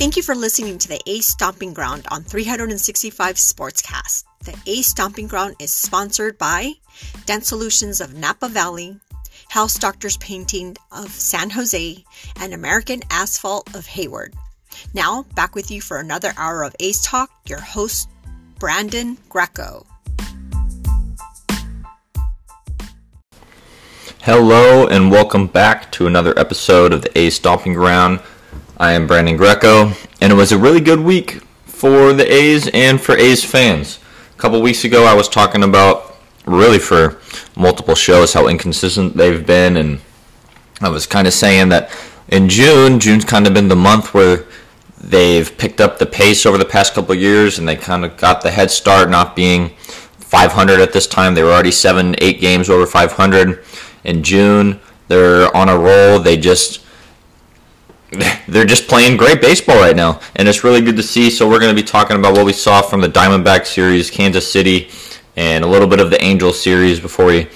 Thank you for listening to the Ace Stomping Ground on 365 Sportscast. The Ace Stomping Ground is sponsored by Dent Solutions of Napa Valley, House Doctors Painting of San Jose, and American Asphalt of Hayward. Now, back with you for another hour of Ace Talk, your host, Brandon Greco. Hello, and welcome back to another episode of the Ace Stomping Ground. I am Brandon Greco, and it was a really good week for the A's and for A's fans. A couple weeks ago, I was talking about, really for multiple shows, how inconsistent they've been, and I was kind of saying that in June's kind of been the month where they've picked up the pace over the past couple years, and they kind of got the head start, not being 500 at this time. They were already 7-8 games over 500. In June, they're on a roll. They're just playing great baseball right now, and it's really good to see. So we're going to be talking about what we saw from the Diamondback series, Kansas City, and a little bit of the Angels series before we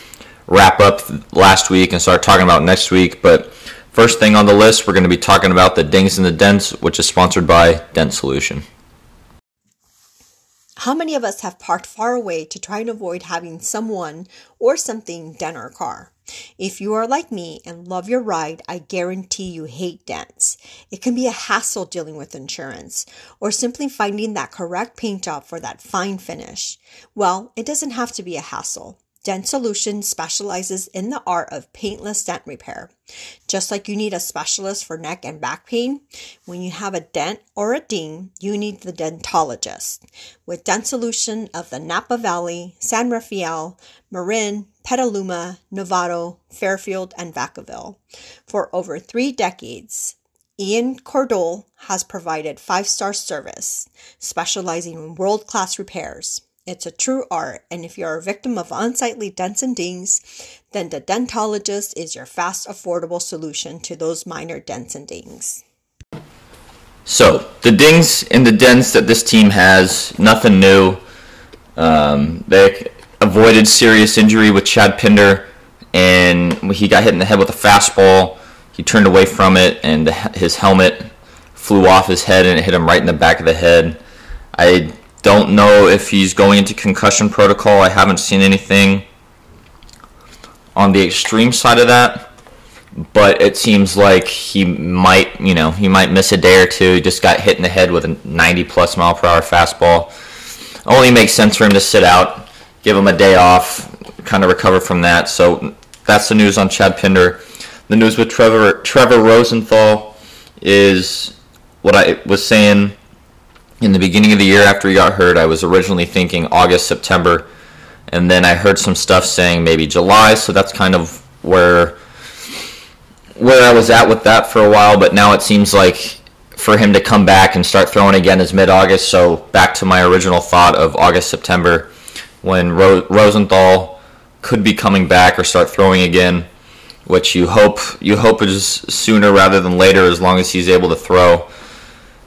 wrap up last week and start talking about next week. But first thing on the list, we're going to be talking about the Dings and the Dents, which is sponsored by Dent Solution. How many of us have parked far away to try and avoid having someone or something dent our car? If you are like me and love your ride, I guarantee you hate dents. It can be a hassle dealing with insurance or simply finding that correct paint job for that fine finish. Well, it doesn't have to be a hassle. Dent Solutions specializes in the art of paintless dent repair. Just like you need a specialist for neck and back pain, when you have a dent or a ding, you need the dentologist. With Dent Solution of the Napa Valley, San Rafael, Marin, Petaluma, Novato, Fairfield, and Vacaville. For over 3 decades, Ian Cordell has provided 5-star service, specializing in world-class repairs. It's a true art, and if you're a victim of unsightly dents and dings, then the dentologist is your fast, affordable solution to those minor dents and dings. So, the dings and the dents that this team has, nothing new. They avoided serious injury with Chad Pinder, and he got hit in the head with a fastball. He turned away from it, and his helmet flew off his head, and it hit him right in the back of the head. I don't know if he's going into concussion protocol. I haven't seen anything on the extreme side of that, but it seems like he might miss a day or two. He just got hit in the head with a 90-plus mile-per-hour fastball. Only makes sense for him to sit out, give him a day off, kind of recover from that. So that's the news on Chad Pinder. The news with Trevor Rosenthal is what I was saying. In the beginning of the year after he got hurt, I was originally thinking August, September, and then I heard some stuff saying maybe July, so that's kind of where I was at with that for a while, but now it seems like for him to come back and start throwing again is mid-August, so back to my original thought of August, September, when Rosenthal could be coming back or start throwing again, which you hope is sooner rather than later, as long as he's able to throw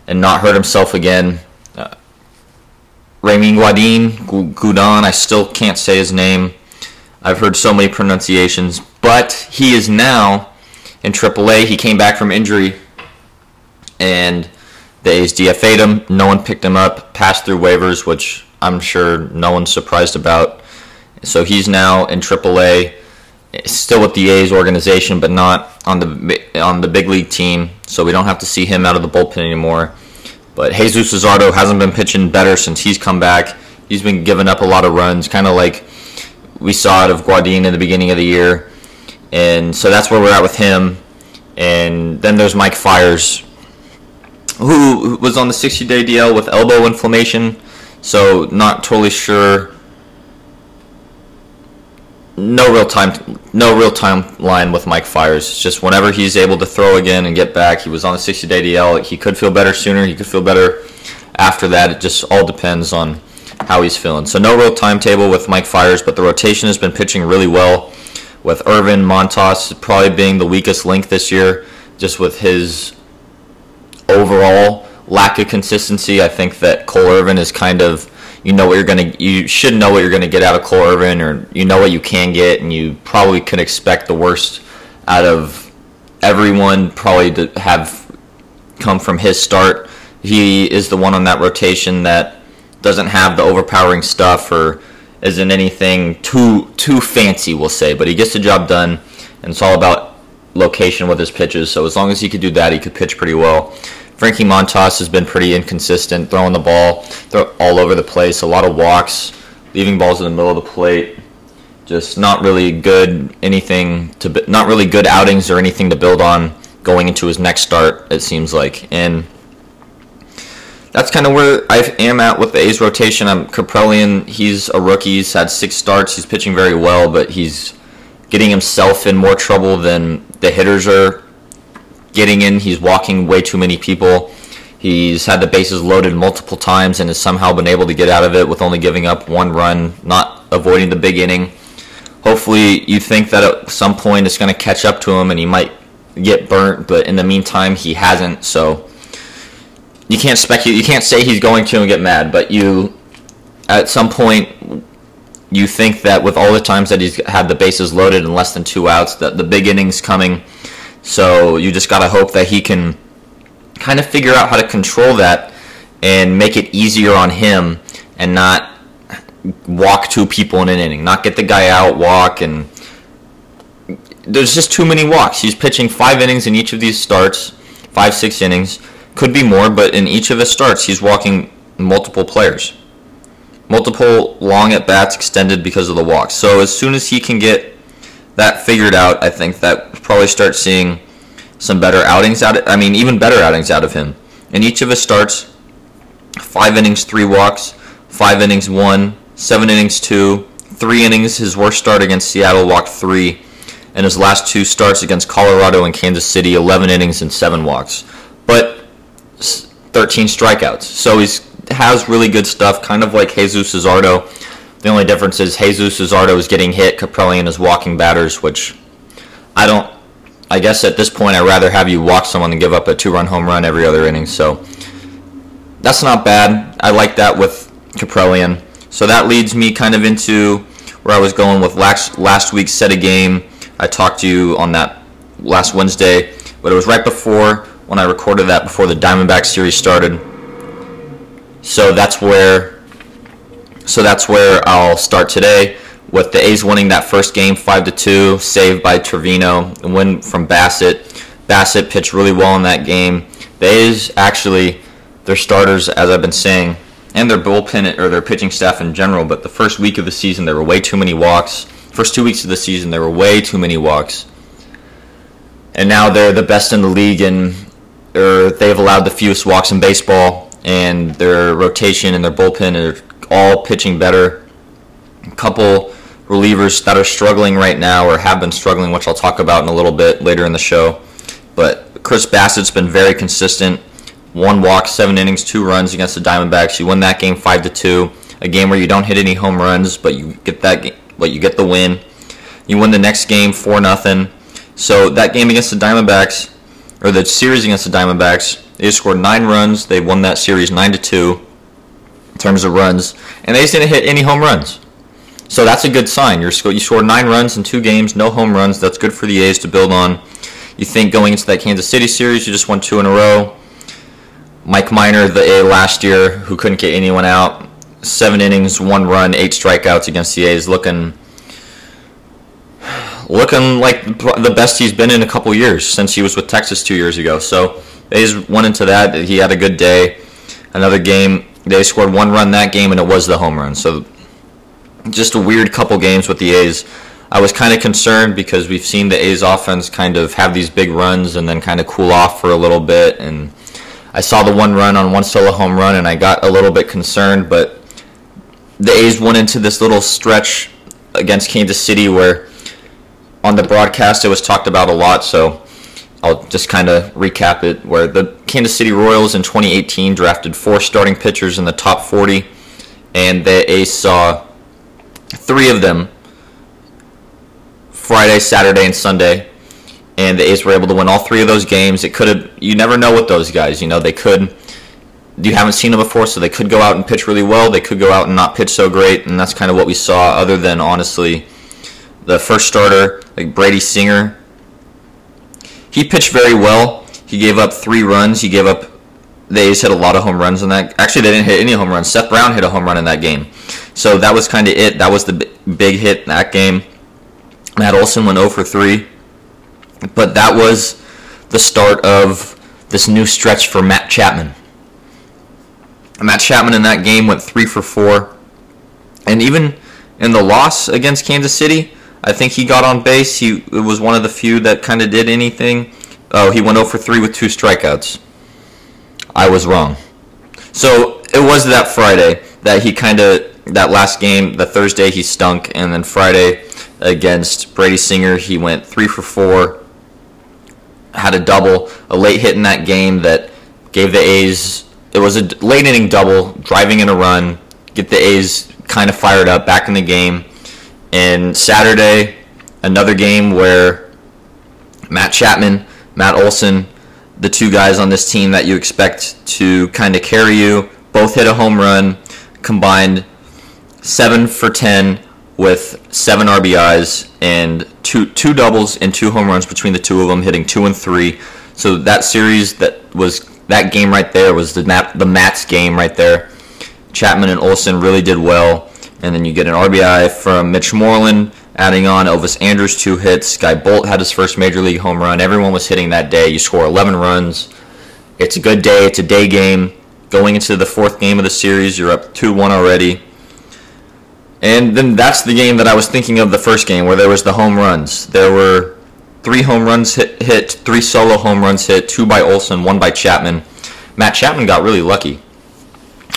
and not hurt himself again. Ramin Guadin, I still can't say his name. I've heard so many pronunciations, but he is now in AAA. He came back from injury, and the A's DFA'd him. No one picked him up, passed through waivers, which I'm sure no one's surprised about. So he's now in AAA, still with the A's organization, but not on the big league team, so we don't have to see him out of the bullpen anymore. But Jesus Luzardo hasn't been pitching better since he's come back. He's been giving up a lot of runs, kind of like we saw out of Guadin in the beginning of the year. And so that's where we're at with him. And then there's Mike Fiers, who was on the 60-day DL with elbow inflammation, so not totally sure. No real timeline with Mike Fiers. It's just whenever he's able to throw again and get back. He was on the 60-day DL. He could feel better sooner. He could feel better after that. It just all depends on how he's feeling. So no real timetable with Mike Fiers, but the rotation has been pitching really well with Irvin, Montas probably being the weakest link this year, just with his overall lack of consistency. I think that Cole Irvin is kind of... you should know what you're going to get out of Cole Irvin, or you know what you can get, and you probably can expect the worst out of everyone probably to have come from his start. he is the one on that rotation that doesn't have the overpowering stuff or isn't anything too fancy, we'll say. But he gets the job done, and it's all about location with his pitches. So as long as he could do that, he could pitch pretty well. Frankie Montas has been pretty inconsistent, throwing the ball all over the place, a lot of walks, leaving balls in the middle of the plate. Just not really good anything to, not really good outings or anything to build on going into his next start, it seems like. And that's kind of where I am at with the A's rotation. Kaprelian, he's a rookie. He's had 6 starts. He's pitching very well, but he's getting himself in more trouble than the hitters are getting in. He's walking way too many people. He's had the bases loaded multiple times and has somehow been able to get out of it with only giving up 1 run, not avoiding the big inning. Hopefully you think that at some point it's going to catch up to him and he might get burnt, but in the meantime he hasn't, so you can't speculate. You can't say he's going to and get mad, but you at some point you think that with all the times that he's had the bases loaded and less than 2 outs that the big inning's coming, so you just got to hope that he can kind of figure out how to control that and make it easier on him and not walk 2 people in an inning, not get the guy out, walk, and there's just too many walks. He's pitching 5 innings in each of these starts, 5-6 innings, could be more, but in each of his starts he's walking multiple players, multiple long at-bats extended because of the walks. So as soon as he can get that figured out, I think that we'll probably start seeing some better outings even better outings out of him. In each of his starts, 5 innings, 3 walks, 5 innings, 1, 7 innings, 2, 3 innings. His worst start against Seattle, walked 3. And his last 2 starts against Colorado and Kansas City, 11 innings and 7 walks. But 13 strikeouts. So he has really good stuff, kind of like Jesus Luzardo. The only difference is Jesus Luzardo is getting hit, Kaprelian is walking batters, which I guess at this point I'd rather have you walk someone than give up a 2-run home run every other inning. So that's not bad. I like that with Kaprelian. So that leads me kind of into where I was going with last week's set of game. I talked to you on that last Wednesday, but it was right before when I recorded that, before the Diamondback series started. So that's where I'll start today, with the A's winning that first game 5-2, saved by Trivino, a win from Bassitt. Bassitt pitched really well in that game. The A's actually, their starters, as I've been saying, and their bullpen or their pitching staff in general, but the first week of the season there were way too many walks. First 2 weeks of the season there were way too many walks. And now they're the best in the league, or they've allowed the fewest walks in baseball, and their rotation and their bullpen are all pitching better. A couple relievers that are struggling right now or have been struggling, which I'll talk about in a little bit later in the show. But Chris Bassitt's been very consistent. 1 walk, 7 innings, 2 runs against the Diamondbacks. You win that game 5-2, a game where you don't hit any home runs, but you get that game, but you get the win. You win the next game 4-0. So that game against the Diamondbacks, or the series against the Diamondbacks, they scored 9 runs. They won that series 9-2 in terms of runs, and they just didn't hit any home runs. So that's a good sign. You scored 9 runs in 2 games, no home runs. That's good for the A's to build on. You think going into that Kansas City series, you just won 2 in a row. Mike Minor, the A last year, who couldn't get anyone out, 7 innings, 1 run, 8 strikeouts against the A's, looking like the best he's been in a couple years since he was with Texas 2 years ago. So the A's went into that. He had a good day. Another game, they scored 1 run that game, and it was the home run. So just a weird couple games with the A's. I was kind of concerned because we've seen the A's offense kind of have these big runs and then kind of cool off for a little bit, and I saw the 1 run on 1 solo home run, and I got a little bit concerned, but the A's went into this little stretch against Kansas City where on the broadcast it was talked about a lot, so I'll just kind of recap it, where the Kansas City Royals in 2018 drafted 4 starting pitchers in the top 40, and the A's saw 3 of them Friday, Saturday, and Sunday. And the A's were able to win all 3 of those games. It could have, you never know with those guys. You know, they could, you haven't seen them before, so they could go out and pitch really well. They could go out and not pitch so great, and that's kind of what we saw. Other than honestly, the first starter, like Brady Singer, he pitched very well. He gave up 3 runs. He gave up They just hit a lot of home runs in that. Actually, they didn't hit any home runs. Seth Brown hit a home run in that game. So that was kind of it. That was the big hit in that game. Matt Olson went 0 for 3. But that was the start of this new stretch for Matt Chapman. Matt Chapman in that game went 3 for 4. And even in the loss against Kansas City, I think he got on base. It was one of the few that kind of did anything. Oh, he went 0 for 3 with 2 strikeouts. I was wrong. So it was that Friday that he kind of, that last game, the Thursday he stunk, and then Friday against Brady Singer he went 3 for 4, had a double, a late hit in that game that gave the A's, it was a late inning double, driving in a run, get the A's kind of fired up, back in the game. And Saturday, another game where Matt Chapman, Matt Olson, the two guys on this team that you expect to kind of carry you, both hit a home run, combined 7 for 10 with 7 RBIs and two doubles and 2 home runs between the two of them, hitting 2 and 3. So that series, that game right there was the Matt's game right there. Chapman and Olson really did well. And then you get an RBI from Mitch Moreland, adding on Elvis Andrus, 2 hits. Sky Bolt had his first major league home run. Everyone was hitting that day. You score 11 runs. It's a good day. It's a day game. Going into the fourth game of the series, you're up 2-1 already. And then that's the game that I was thinking of, the first game, where there was the home runs. There were 3 home runs hit 3 solo home runs hit, 2 by Olson, 1 by Chapman. Matt Chapman got really lucky.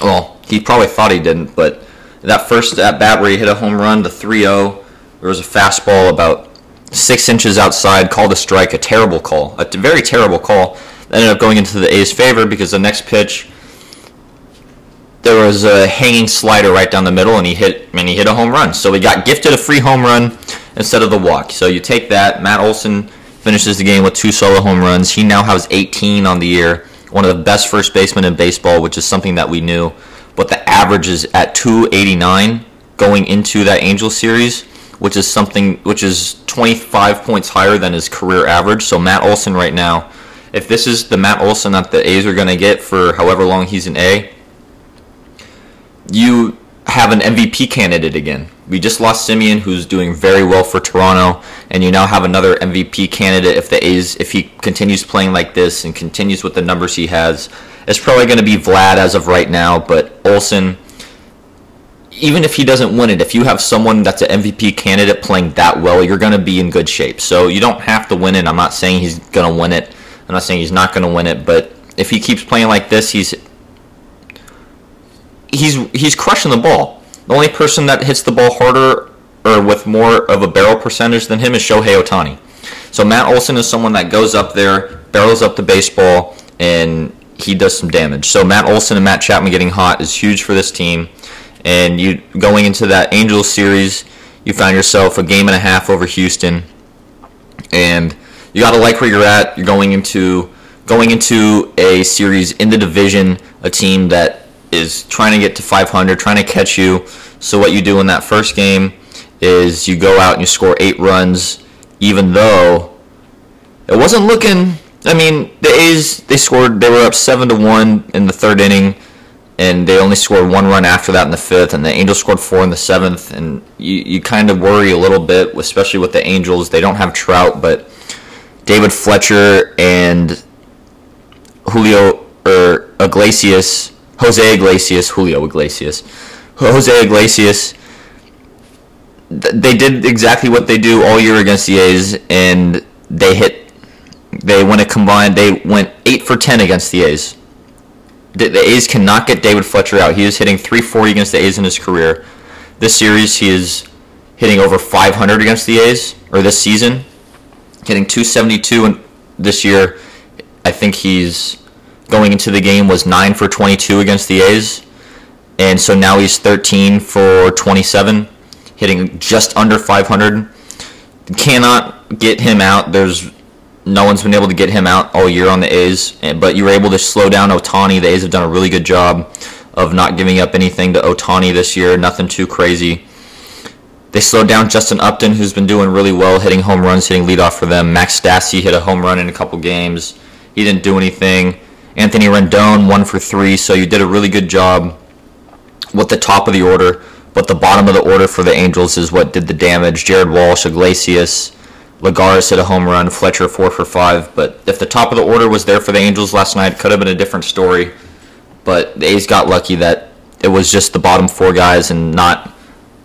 Well, he probably thought he didn't, but that first at-bat where he hit a home run, the 3-0, there was a fastball about 6 inches outside, called a strike, a terrible call, a very terrible call. That ended up going into the A's' favor because the next pitch, there was a hanging slider right down the middle, and he hit a home run. So he got gifted a free home run instead of the walk. So you take that. Matt Olson finishes the game with 2 solo home runs. He now has 18 on the year, one of the best first basemen in baseball, which is something that we knew. But the average is at 289 going into that Angels series, which is 25 points higher than his career average. So Matt Olson right now, if this is the Matt Olson that the A's are going to get for however long he's an A, you have an MVP candidate again. We just lost Simeon, who's doing very well for Toronto, and you now have another MVP candidate if the A's, if he continues playing like this and continues with the numbers he has. It's probably going to be Vlad as of right now, but Olson, even if he doesn't win it, if you have someone that's an MVP candidate playing that well, you're going to be in good shape. So you don't have to win it. I'm not saying he's going to win it. I'm not saying he's not going to win it, but if he keeps playing like this, he's crushing the ball. The only person that hits the ball harder or with more of a barrel percentage than him is Shohei Ohtani. So Matt Olson is someone that goes up there, barrels up the baseball, and he does some damage. So Matt Olson and Matt Chapman getting hot is huge for this team. And you going into that Angels series, you found yourself a game and a half over Houston, and you gotta like where you're at. You're going into a series in the division, a team that is trying to get to 500, trying to catch you. So what you do in that first game is you go out and you score 8 runs, even though it wasn't looking. I mean, the A's, they were up 7-1 in the third inning, and they only scored 1 run after that in the fifth, and the Angels scored 4 in the seventh, and you kind of worry a little bit, especially with the Angels. They don't have Trout, but David Fletcher and Jose Iglesias, they did exactly what they do all year against the A's, and they hit. They went 8 for 10 against the A's. The A's cannot get David Fletcher out. He is hitting 340 against the A's in his career. This series, he is hitting over 500 against the A's, or this season, hitting 272. And this year, I think he's going into the game was 9 for 22 against the A's. And so now he's 13 for 27, hitting just under 500. Cannot get him out. No one's been able to get him out all year on the A's, but you were able to slow down Ohtani. The A's have done a really good job of not giving up anything to Ohtani this year, nothing too crazy. They slowed down Justin Upton, who's been doing really well, hitting home runs, hitting leadoff for them. Max Stassi hit a home run in a couple games. He didn't do anything. Anthony Rendon, 1 for 3. So you did a really good job with the top of the order, but the bottom of the order for the Angels is what did the damage. Jared Walsh, Iglesias, Lagares hit a home run, Fletcher 4 for 5. But if the top of the order was there for the Angels last night, it could have been a different story. But the A's got lucky that it was just the bottom four guys and not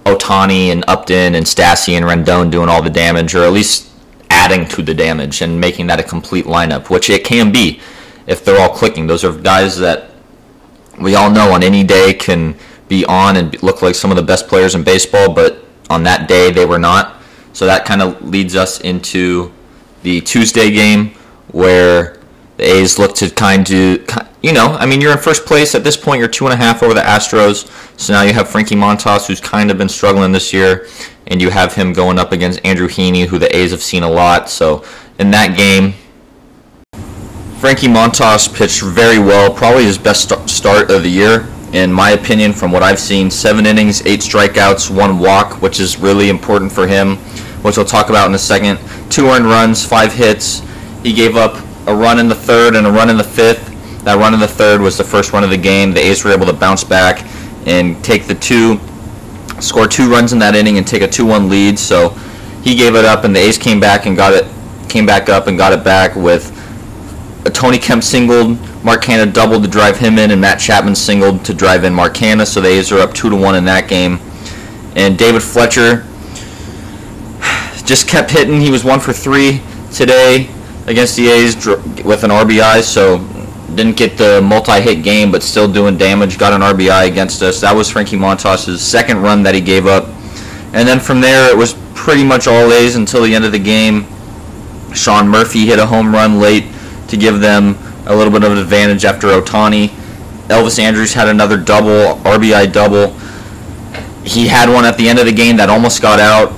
Ohtani and Upton and Stassi and Rendon doing all the damage, or at least adding to the damage and making that a complete lineup, which it can be if they're all clicking. Those are guys that we all know on any day can be on and look like some of the best players in baseball, but on that day they were not. So that kind of leads us into the Tuesday game, where the A's look to kind of, you know, I mean, you're in first place at this point. You're 2.5 over the Astros. So now you have Frankie Montas, who's kind of been struggling this year, and you have him going up against Andrew Heaney, who the A's have seen a lot. So in that game, Frankie Montas pitched very well, probably his best start of the year, in my opinion, from what I've seen. 7 innings, 8 strikeouts, 1 walk, which is really important for him, which we'll talk about in a second. 2 earned runs, 5 hits. He gave up a run in the third and a run in the fifth. That run in the third was the first run of the game. The A's were able to bounce back and take the two, score 2 runs in that inning and take a 2-1 lead. So he gave it up, and the A's came back and got it, came back up and got it back with a Tony Kemp singled, Mark Canha doubled to drive him in, and Matt Chapman singled to drive in Mark Canha. So the A's are up 2-1 in that game. And David Fletcher just kept hitting. He was 1 for 3 today against the A's with an RBI, so didn't get the multi-hit game, but still doing damage. Got an RBI against us. That was Frankie Montas' second run that he gave up. And then from there, it was pretty much all A's until the end of the game. Sean Murphy hit a home run late to give them a little bit of an advantage after Ohtani. Elvis Andrus had another double, RBI double. He had one at the end of the game that almost got out.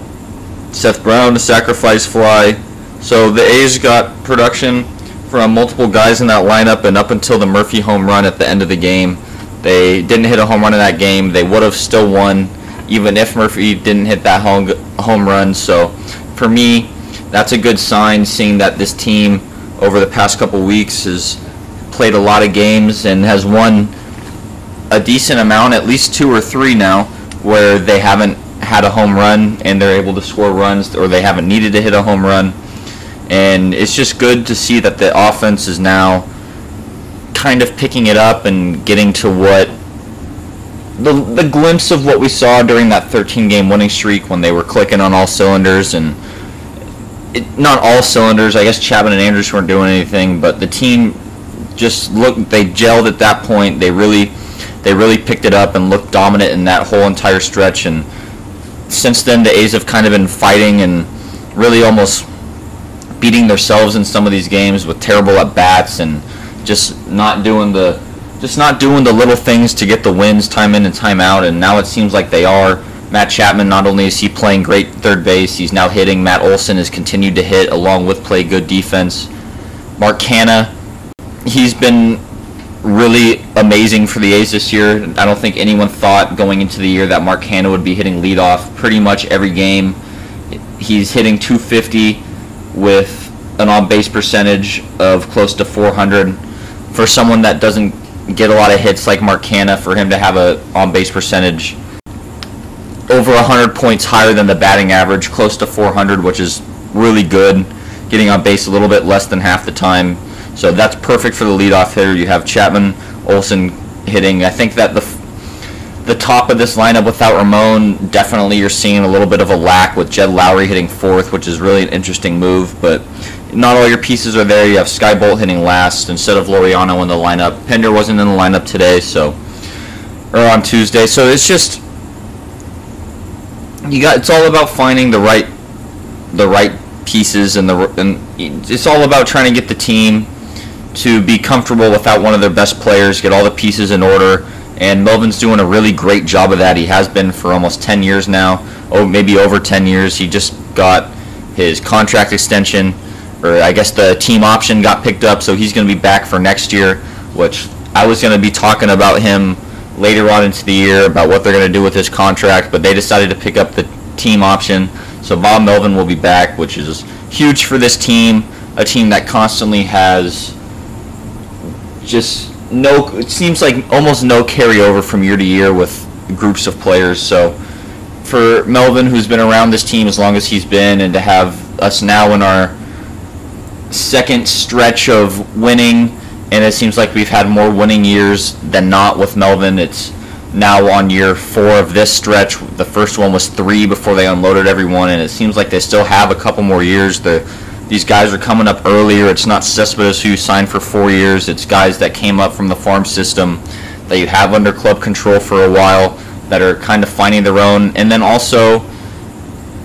Seth Brown, a sacrifice fly. So the A's got production from multiple guys in that lineup, and up until the Murphy home run at the end of the game. They didn't hit a home run in that game. They would have still won even if Murphy didn't hit that home run. So for me, that's a good sign, seeing that this team over the past couple weeks has played a lot of games and has won a decent amount, at least 2 or 3 now, where they haven't had a home run and they're able to score runs, or they haven't needed to hit a home run. And it's just good to see that the offense is now kind of picking it up and getting to what the glimpse of what we saw during that 13-game winning streak, when they were clicking on all cylinders. And not all cylinders, I guess Chapman and Andrus weren't doing anything, but the team just looked, they gelled at that point. They really picked it up and looked dominant in that whole entire stretch. And since then, the A's have kind of been fighting and really almost beating themselves in some of these games with terrible at bats and just not doing the little things to get the wins time in and time out. And now it seems like they are. Matt Chapman, not only is he playing great third base, he's now hitting. Matt Olson has continued to hit along with play good defense. Mark Canha, he's been really amazing for the A's this year. I don't think anyone thought going into the year that Mark Canha would be hitting leadoff pretty much every game. He's hitting 250 with an on-base percentage of close to 400. For someone that doesn't get a lot of hits like Mark Canha, for him to have an on-base percentage over 100 points higher than the batting average, close to 400, which is really good. Getting on base a little bit less than half the time. So that's perfect for the leadoff hitter. You have Chapman, Olson hitting. I think that the top of this lineup without Ramon, definitely you're seeing a little bit of a lack with Jed Lowry hitting 4th, which is really an interesting move. But not all your pieces are there. You have Sky Bolt hitting last instead of Laureano in the lineup. Pinder wasn't in the lineup today, or on Tuesday. So it's just, it's all about finding the right pieces, and it's all about trying to get the team to be comfortable without one of their best players, get all the pieces in order. And Melvin's doing a really great job of that. He has been for almost 10 years now, maybe over 10 years. He just got his contract extension, or I guess the team option got picked up, so he's going to be back for next year, which I was going to be talking about him later on into the year about what they're going to do with his contract, but they decided to pick up the team option. So Bob Melvin will be back, which is huge for this team, a team that constantly has just no, it seems like almost no carryover from year to year with groups of players. So for Melvin, who's been around this team as long as he's been, and to have us now in our second stretch of winning, and it seems like we've had more winning years than not with Melvin. It's now on year 4 of this stretch. The first one was 3 before they unloaded everyone, and it seems like they still have a couple more years. These guys are coming up earlier. It's not Cespedes, who signed for 4 years. It's guys that came up from the farm system that you have under club control for a while that are kind of finding their own. And then also,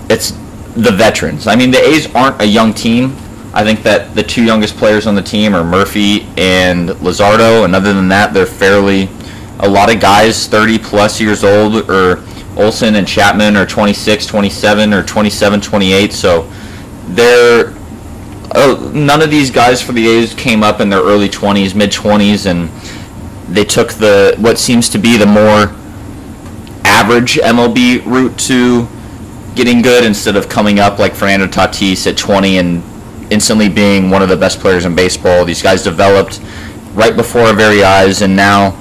it's the veterans. I mean, the A's aren't a young team. I think that the two youngest players on the team are Murphy and Luzardo, and other than that, they're fairly, a lot of guys 30-plus years old, or Olson and Chapman are 26, 27, or 27, 28, so they're... none of these guys for the A's came up in their early 20s, mid-20s, and they took the what seems to be the more average MLB route to getting good, instead of coming up like Fernando Tatis at 20 and instantly being one of the best players in baseball. These guys developed right before our very eyes, and now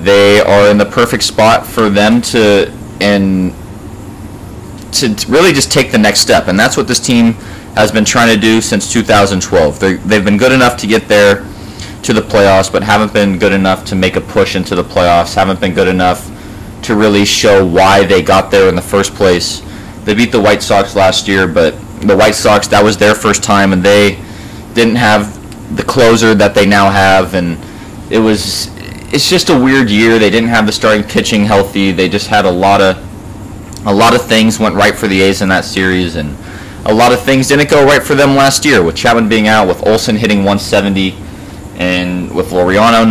they are in the perfect spot for them to really just take the next step, and that's what this team has been trying to do since 2012. They've been good enough to get there to the playoffs, but haven't been good enough to make a push into the playoffs, haven't been good enough to really show why they got there in the first place. They beat the White Sox last year, but the White Sox, that was their first time, and they didn't have the closer that they now have, and it's just a weird year. They didn't have the starting pitching healthy. They just had a lot of things went right for the A's in that series, and a lot of things didn't go right for them last year, with Chapman being out, with Olson hitting 170, and with Laureano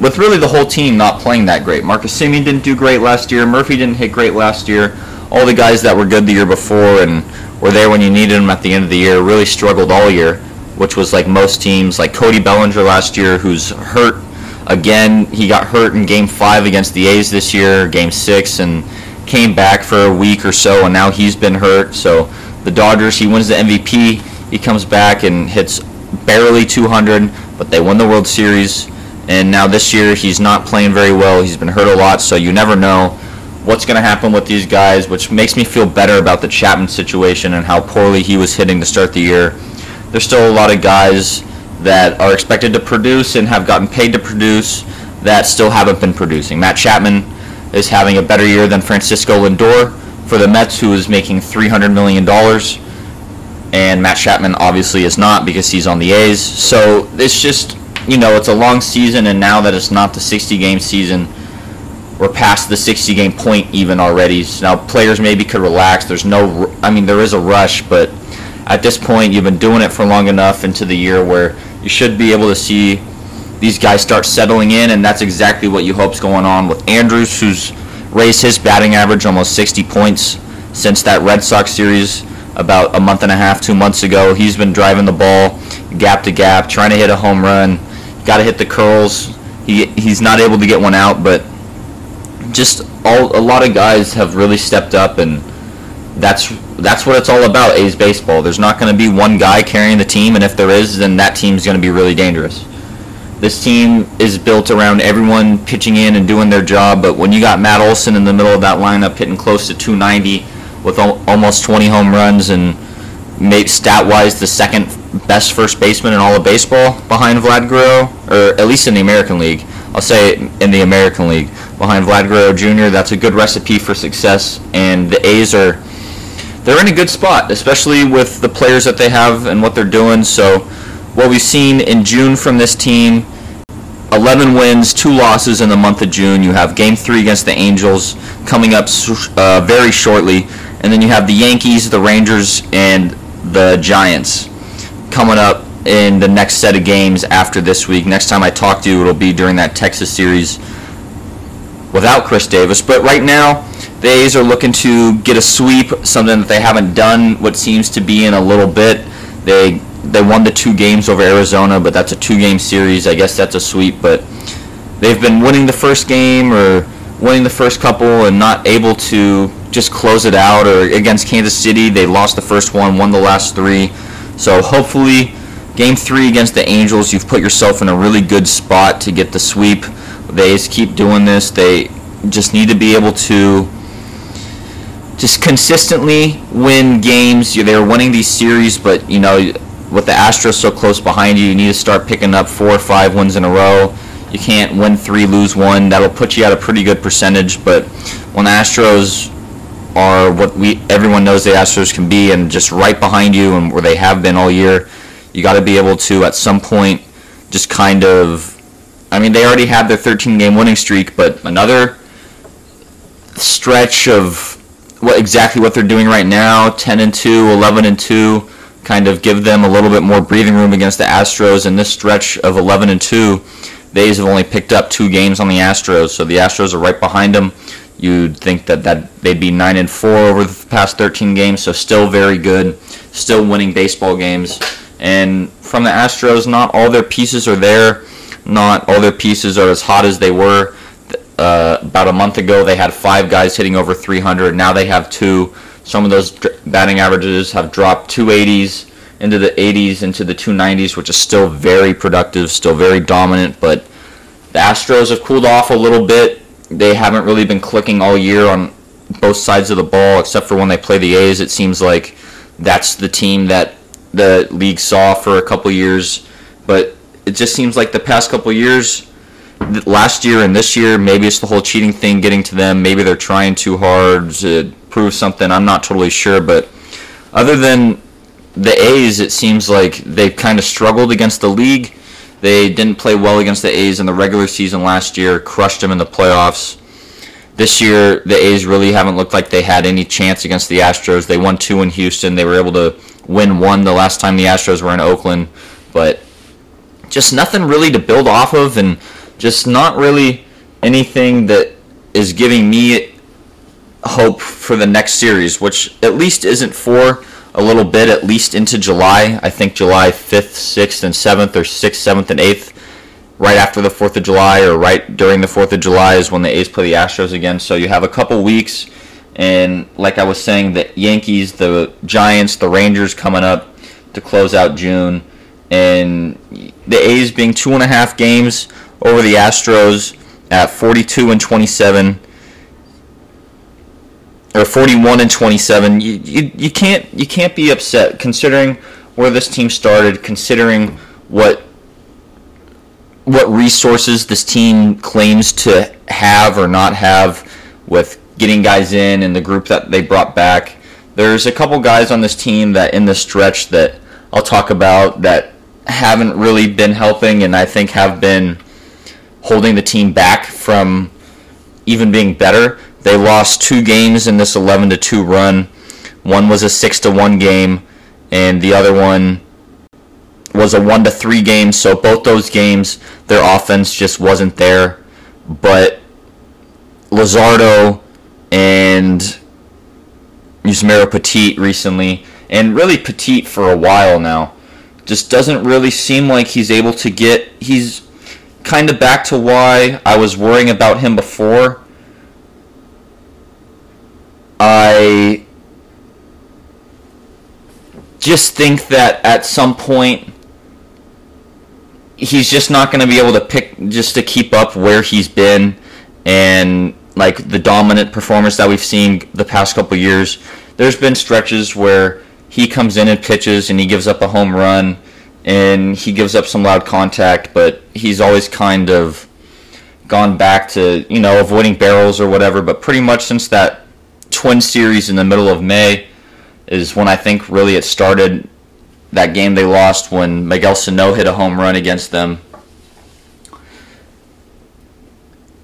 with really the whole team not playing that great. Marcus Semien didn't do great last year. Murphy didn't hit great last year. All the guys that were good the year before and were there when you needed them at the end of the year really struggled all year, which was like most teams. Like Cody Bellinger last year, who's hurt again. He got hurt in Game 5 against the A's this year, Game 6, and came back for a week or so, and now he's been hurt. So the Dodgers, he wins the MVP, he comes back and hits barely 200, but they won the World Series, and now this year he's not playing very well. He's been hurt a lot, so you never know what's going to happen with these guys, which makes me feel better about the Chapman situation and how poorly he was hitting to start the year. There's still a lot of guys that are expected to produce and have gotten paid to produce that still haven't been producing. Matt Chapman is having a better year than Francisco Lindor for the Mets, who is making $300 million, and Matt Chapman obviously is not, because he's on the A's. So it's just, it's a long season, and now that it's not the 60-game season, we're past the 60-game point even already. So now players maybe could relax. There is a rush, but at this point you've been doing it for long enough into the year where you should be able to see these guys start settling in, and that's exactly what you hope's going on with Andrus, who's raised his batting average almost 60 points since that Red Sox series about a month and a half, 2 months ago. He's been driving the ball gap to gap, trying to hit a home run. Got to hit the curls. He's not able to get one out, but just a lot of guys have really stepped up, and that's what it's all about, A's baseball. There's not going to be one guy carrying the team, and if there is, then that team's going to be really dangerous. This team is built around everyone pitching in and doing their job, but when you got Matt Olson in the middle of that lineup hitting close to 290 with almost 20 home runs and stat-wise the second best first baseman in all of baseball behind Vlad Guerrero, or at least in the American League. I'll say in the American League, behind Vlad Guerrero Jr., that's a good recipe for success, and the A's they're in a good spot, especially with the players that they have and what they're doing. So what we've seen in June from this team, 11 wins, 2 losses in the month of June. You have Game 3 against the Angels coming up very shortly. And then you have the Yankees, the Rangers, and the Giants coming up in the next set of games after this week. Next time I talk to you, it'll be during that Texas series without Chris Davis. But right now, the A's are looking to get a sweep, something that they haven't done what seems to be in a little bit. They won the 2 games over Arizona, but that's a 2-game series. I guess that's a sweep, but they've been winning the first game or winning the first couple and not able to just close it out. Or against Kansas City, they lost the first one, won the last 3. So hopefully Game 3 against the Angels, you've put yourself in a really good spot to get the sweep. They just keep doing this. They just need to be able to just consistently win games. They're winning these series, but you know, with the Astros so close behind you, you need to start picking up 4 or 5 wins in a row. You can't win 3, lose 1. That'll put you at a pretty good percentage, but when the Astros are what everyone knows the Astros can be, and just right behind you and where they have been all year, you got to be able to at some point just kind of, I mean, they already had their 13-game winning streak, but another stretch of exactly what they're doing right now, 10-2, 11-2, kind of give them a little bit more breathing room against the Astros. In this stretch of 11-2, they have only picked up 2 games on the Astros, so the Astros are right behind them. You'd think that, they'd be 9-4 over the past 13 games, so still very good, still winning baseball games. And from the Astros, not all their pieces are there. Not all their pieces are as hot as they were. About a month ago, they had 5 guys hitting over 300. Now they have 2. Some of those batting averages have dropped 280s into the 80s, into the 290s, which is still very productive, still very dominant. But the Astros have cooled off a little bit. They haven't really been clicking all year on both sides of the ball, except for when they play the A's. It seems like that's the team that the league saw for a couple years, but it just seems like the past couple years, last year and this year, maybe it's the whole cheating thing getting to them, maybe they're trying too hard to prove something, I'm not totally sure, but other than the A's, it seems like they've kind of struggled against the league. They didn't play well against the A's in the regular season last year, crushed them in the playoffs. This year, the A's really haven't looked like they had any chance against the Astros. They won 2 in Houston. They were able to win 1 the last time the Astros were in Oakland, but just nothing really to build off of, and just not really anything that is giving me hope for the next series, which at least isn't for a little bit, at least into July. I think July 5th, 6th, and 7th, or 6th, 7th, and 8th, right after the 4th of July or right during the 4th of July is when the A's play the Astros again, so you have a couple weeks. And like I was saying, the Yankees, the Giants, the Rangers coming up to close out June. And the A's being 2.5 games over the Astros at 42-27 or 41-27. You can't be upset considering where this team started, considering what resources this team claims to have or not have with getting guys in and the group that they brought back. There's a couple guys on this team that in this stretch that I'll talk about that haven't really been helping and I think have been holding the team back from even being better. They lost 2 games in this 11-2 run. One was a 6-1 game and the other one was a 1-3 game. So both those games, their offense just wasn't there. But Luzardo and Yusmeiro Petit recently, and really Petit for a while now, just doesn't really seem like he's able to get, he's kind of back to why I was worrying about him before. I just think that at some point he's just not going to be able to keep up where he's been and like the dominant performance that we've seen the past couple years. There's been stretches where he comes in and pitches and he gives up a home run and he gives up some loud contact, but he's always kind of gone back to, you know, avoiding barrels or whatever. But pretty much since that Twin series in the middle of May is when I think really it started, that game they lost when Miguel Sano hit a home run against them.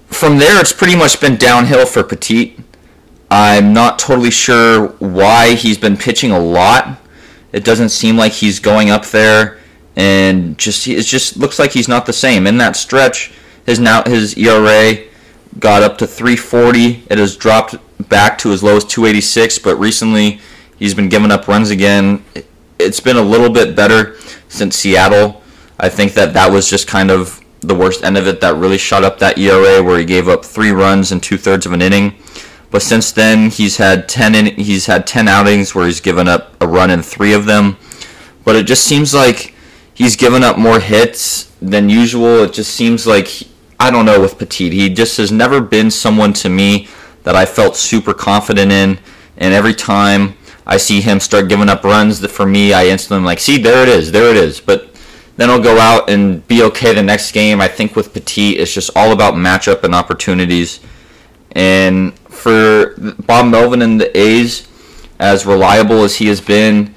From there, it's pretty much been downhill for Petit. I'm not totally sure why he's been pitching a lot. It doesn't seem like he's going up there, and it just looks like he's not the same. In that stretch, his ERA got up to 3.40. It has dropped back to as low as 2.86, but recently he's been giving up runs again. It's been a little bit better since Seattle. I think that was just kind of the worst end of it that really shot up that ERA, where he gave up 3 runs in 2/3 of an inning. But since then, he's had 10 outings where he's given up a run in 3 of them. But it just seems like he's given up more hits than usual. It just seems like, I don't know, with Petit, he just has never been someone to me that I felt super confident in. And every time I see him start giving up runs, that for me, I instantly am like, see, there it is, there it is. But then I'll go out and be okay the next game. I think with Petit, it's just all about matchup and opportunities. And for Bob Melvin and the A's, as reliable as he has been,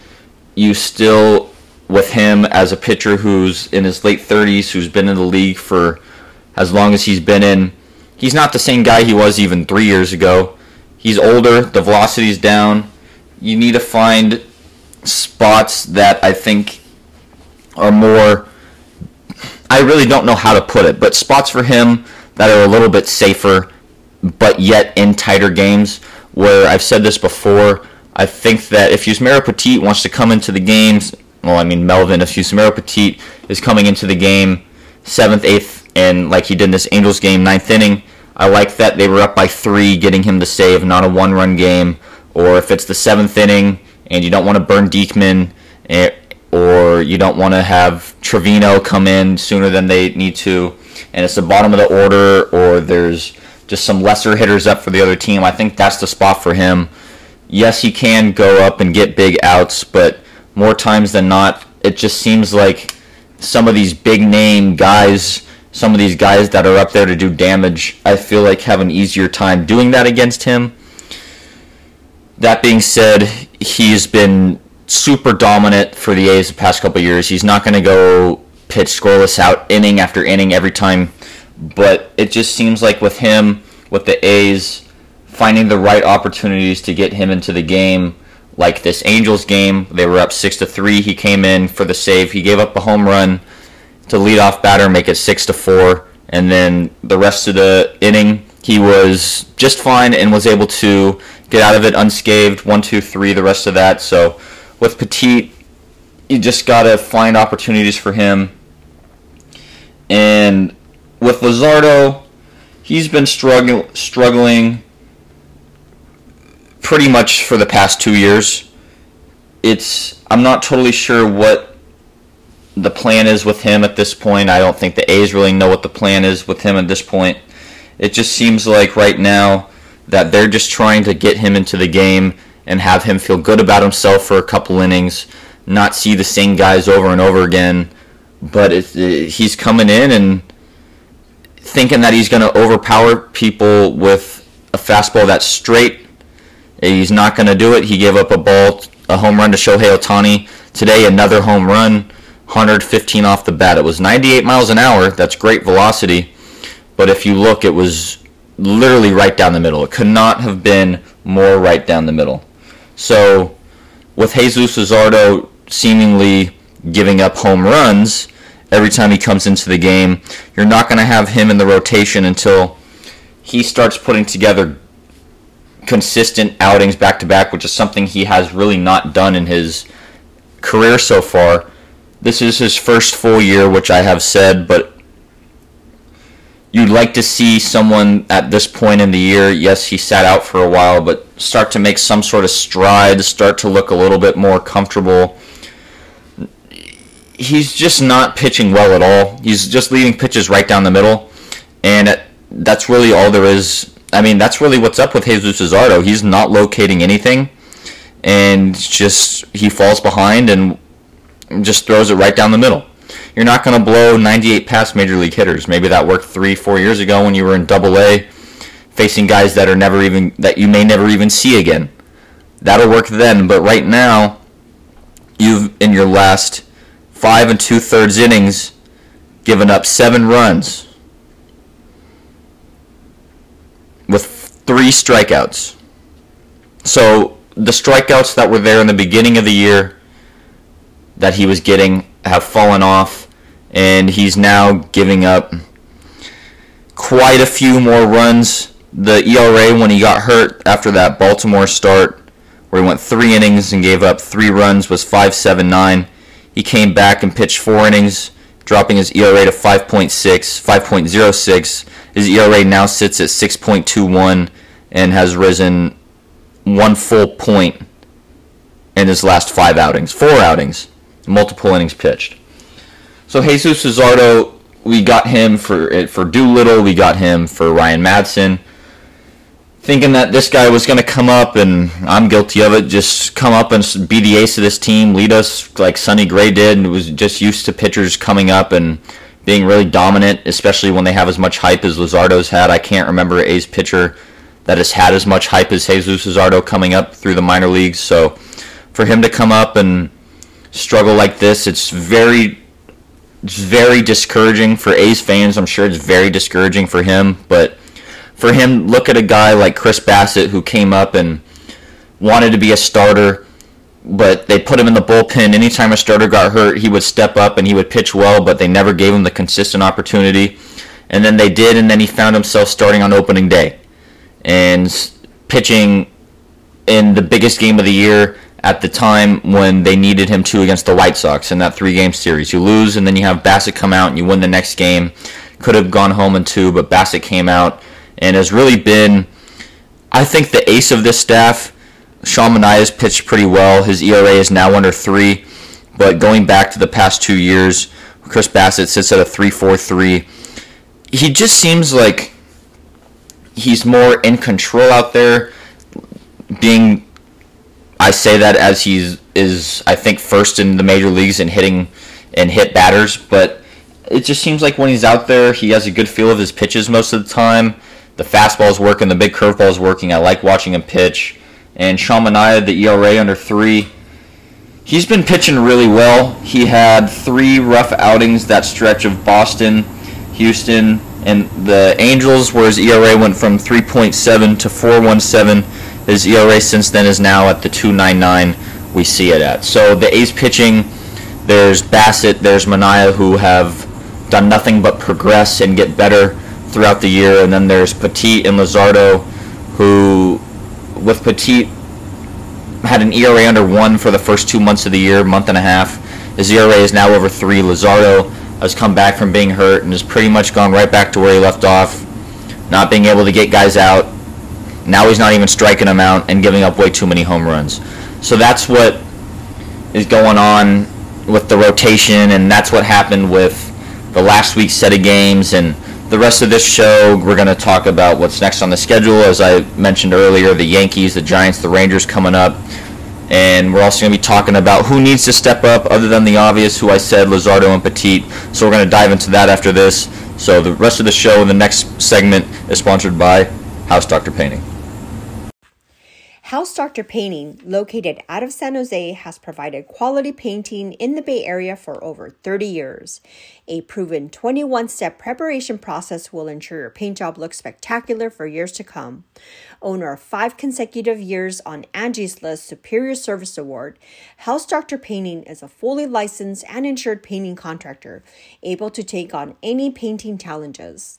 you still, with him as a pitcher who's in his late 30s, who's been in the league for as long as he's been in, he's not the same guy he was even 3 years ago. He's older. The velocity's down. You need to find spots that I think are more, I really don't know how to put it, but spots for him that are a little bit safer, but yet in tighter games, where I've said this before, I think that if Yusmeiro Petit wants to come into the games, well, I mean Melvin, if Yusmeiro Petit is coming into the game 7th, 8th, and like he did in this Angels game, 9th inning, I like that they were up by 3, getting him to save, not a one-run game. Or if it's the 7th inning and you don't want to burn Diekman, or you don't want to have Trivino come in sooner than they need to, and it's the bottom of the order, or there's just some lesser hitters up for the other team, I think that's the spot for him. Yes, he can go up and get big outs, but more times than not, it just seems like some of these big-name guys, some of these guys that are up there to do damage, I feel like have an easier time doing that against him. That being said, he's been super dominant for the A's the past couple of years. He's not going to go pitch scoreless out inning after inning every time, but it just seems like with him, with the A's, finding the right opportunities to get him into the game, like this Angels game. They were up 6-3. He came in for the save. He gave up a home run to leadoff batter, make it 6-4. And then the rest of the inning, he was just fine and was able to get out of it unscathed, 1, 2, 3, the rest of that. So with Petit, you just got to find opportunities for him. And with Luzardo, he's been struggling pretty much for the past 2 years. I'm not totally sure what the plan is with him at this point. I don't think the A's really know what the plan is with him at this point. It just seems like right now that they're just trying to get him into the game and have him feel good about himself for a couple innings, not see the same guys over and over again. But he's coming in and thinking that he's going to overpower people with a fastball that's straight. He's not going to do it. He gave up a home run to Shohei Ohtani today, another home run, 115 off the bat. It was 98 miles an hour. That's great velocity. But if you look, it was literally right down the middle. It could not have been more right down the middle. So with Jesus Luzardo seemingly giving up home runs every time he comes into the game, you're not going to have him in the rotation until he starts putting together consistent outings back-to-back, which is something he has really not done in his career so far. This is his first full year, which I have said, but you'd like to see someone at this point in the year, yes, he sat out for a while, but start to make some sort of stride, start to look a little bit more comfortable. He's just not pitching well at all. He's just leaving pitches right down the middle, and that's really all there is. I mean, that's really what's up with Jesus Luzardo. He's not locating anything, and just he falls behind and just throws it right down the middle. You're not going to blow 98 past major league hitters. Maybe that worked 3-4 years ago when you were in Double-A, facing guys that you may never even see again. That'll work then, but right now, you've in your last 5 2/3 innings given up 7 runs with 3 strikeouts. So the strikeouts that were there in the beginning of the year that he was getting have fallen off, and he's now giving up quite a few more runs. The ERA when he got hurt after that Baltimore start where he went 3 innings and gave up 3 runs was 5.79. He came back and pitched 4 innings, dropping his ERA to 5.06. His ERA now sits at 6.21 and has risen 1 full point in his last 4 outings, multiple innings pitched. So Jesus Luzardo, we got him for Doolittle. We got him for Ryan Madsen. Thinking that this guy was going to come up, and I'm guilty of it, just come up and be the ace of this team, lead us like Sonny Gray did, and was just used to pitchers coming up and being really dominant, especially when they have as much hype as Luzardo's had. I can't remember an A's pitcher that has had as much hype as Jesus Luzardo coming up through the minor leagues. So for him to come up and struggle like this, it's very discouraging for A's fans. I'm sure it's very discouraging for him, but for him, look at a guy like Chris Bassitt who came up and wanted to be a starter, but they put him in the bullpen. Anytime a starter got hurt, he would step up and he would pitch well, but they never gave him the consistent opportunity. And then they did, and then he found himself starting on opening day and pitching in the biggest game of the year at the time when they needed him to against the White Sox in that 3-game series. You lose, and then you have Bassitt come out, and you win the next game. Could have gone home in 2, but Bassitt came out and has really been, I think, the ace of this staff. Sean Mania has pitched pretty well. His ERA is now under 3. But going back to the past 2 years, Chris Bassitt sits at a 3.43. He just seems like he's more in control out there. Being, I say that as he is, I think, first in the major leagues in hitting and hit batters. But it just seems like when he's out there, he has a good feel of his pitches most of the time. The fastball's working, the big curveball's working. I like watching him pitch. And Sean Mania, the ERA under 3. He's been pitching really well. He had 3 rough outings, that stretch of Boston, Houston, and the Angels, where his ERA went from 3.7 to 4.17. His ERA since then is now at the 2.99 we see it at. So the A's pitching, there's Bassitt, there's Mania, who have done nothing but progress and get better throughout the year. And then there's Petit and Luzardo, who with Petit had an ERA under 1 for the first 2 months of the year, month and a half. His ERA is now over 3. Luzardo has come back from being hurt and has pretty much gone right back to where he left off, not being able to get guys out. Now he's not even striking them out and giving up way too many home runs. So that's what is going on with the rotation, and that's what happened with the last week's set of games. And the rest of this show, we're going to talk about what's next on the schedule. As I mentioned earlier, the Yankees, the Giants, the Rangers coming up. And we're also going to be talking about who needs to step up other than the obvious, who I said, Luzardo and Petit. So we're going to dive into that after this. So the rest of the show in the next segment is sponsored by House Doctor Painting. House Doctor Painting, located out of San Jose, has provided quality painting in the Bay Area for over 30 years. A proven 21-step preparation process will ensure your paint job looks spectacular for years to come. Owner of 5 consecutive years on Angie's List Superior Service Award, House Doctor Painting is a fully licensed and insured painting contractor, able to take on any painting challenges.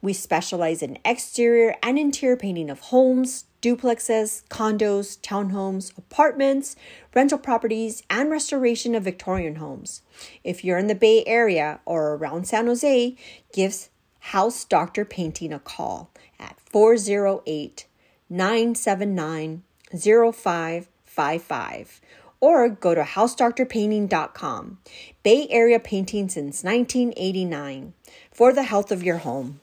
We specialize in exterior and interior painting of homes, duplexes, condos, townhomes, apartments, rental properties, and restoration of Victorian homes. If you're in the Bay Area or around San Jose, give House Doctor Painting a call at 408-979-0555 or go to housedoctorpainting.com. Bay Area painting since 1989 for the health of your home.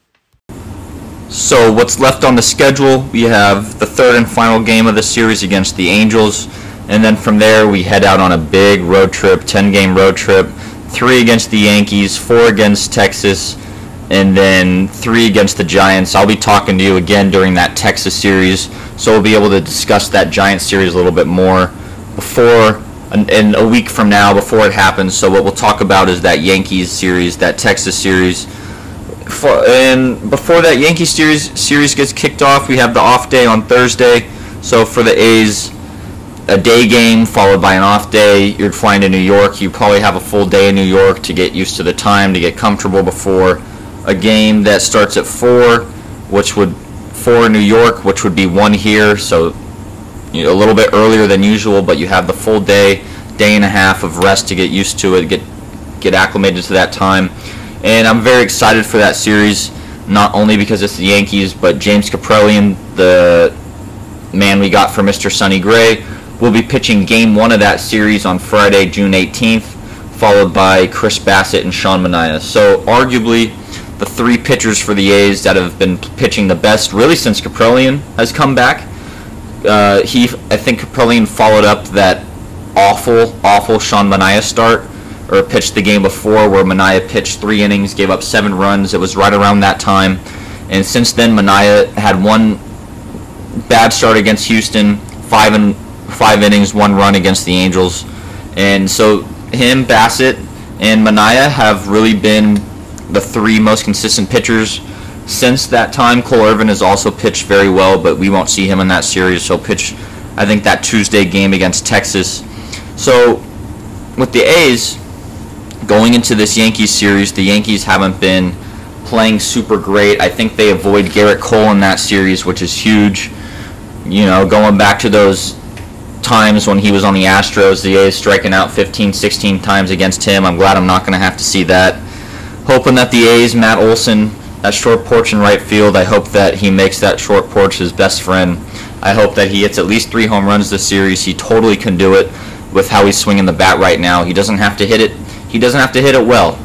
So what's left on the schedule, we have the third and final game of the series against the Angels, and then from there we head out on a big road trip, 10-game road trip, 3 against the Yankees, 4 against Texas, and then 3 against the Giants. I'll be talking to you again during that Texas series, so we'll be able to discuss that Giants series a little bit more before in a week from now, before it happens. So what we'll talk about is that Yankees series, that Texas series. And before that Yankees series gets kicked off, we have the off day on Thursday. So for the A's, a day game followed by an off day. You're flying to New York. You probably have a full day in New York to get used to the time, to get comfortable before a game that starts at 4, which would 4 in New York, which would be 1 here. So a little bit earlier than usual, but you have the full day and a half of rest to get used to it, get acclimated to that time. And I'm very excited for that series, not only because it's the Yankees, but James Kaprelian, the man we got for Mr. Sonny Gray, will be pitching Game 1 of that series on Friday, June 18th, followed by Chris Bassitt and Sean Mania. So arguably the three pitchers for the A's that have been pitching the best really since Kaprelian has come back. I think Kaprelian followed up that awful Sean Mania start, or pitched the game before where Mania pitched 3 innings, gave up 7 runs. It was right around that time. And since then, Mania had one bad start against Houston, 5 innings, 1 run against the Angels. And so him, Bassitt, and Mania have really been the three most consistent pitchers since that time. Cole Irvin has also pitched very well, but we won't see him in that series. He'll pitch, I think, that Tuesday game against Texas. So with the A's, going into this Yankees series, the Yankees haven't been playing super great. I think they avoid Garrett Cole in that series, which is huge. You know, going back to those times when he was on the Astros, the A's striking out 15, 16 times against him. I'm glad I'm not going to have to see that. Hoping that the A's, Matt Olson, that short porch in right field, I hope that he makes that short porch his best friend. I hope that he hits at least 3 home runs this series. He totally can do it with how he's swinging the bat right now. He doesn't have to hit it. He doesn't have to hit it well.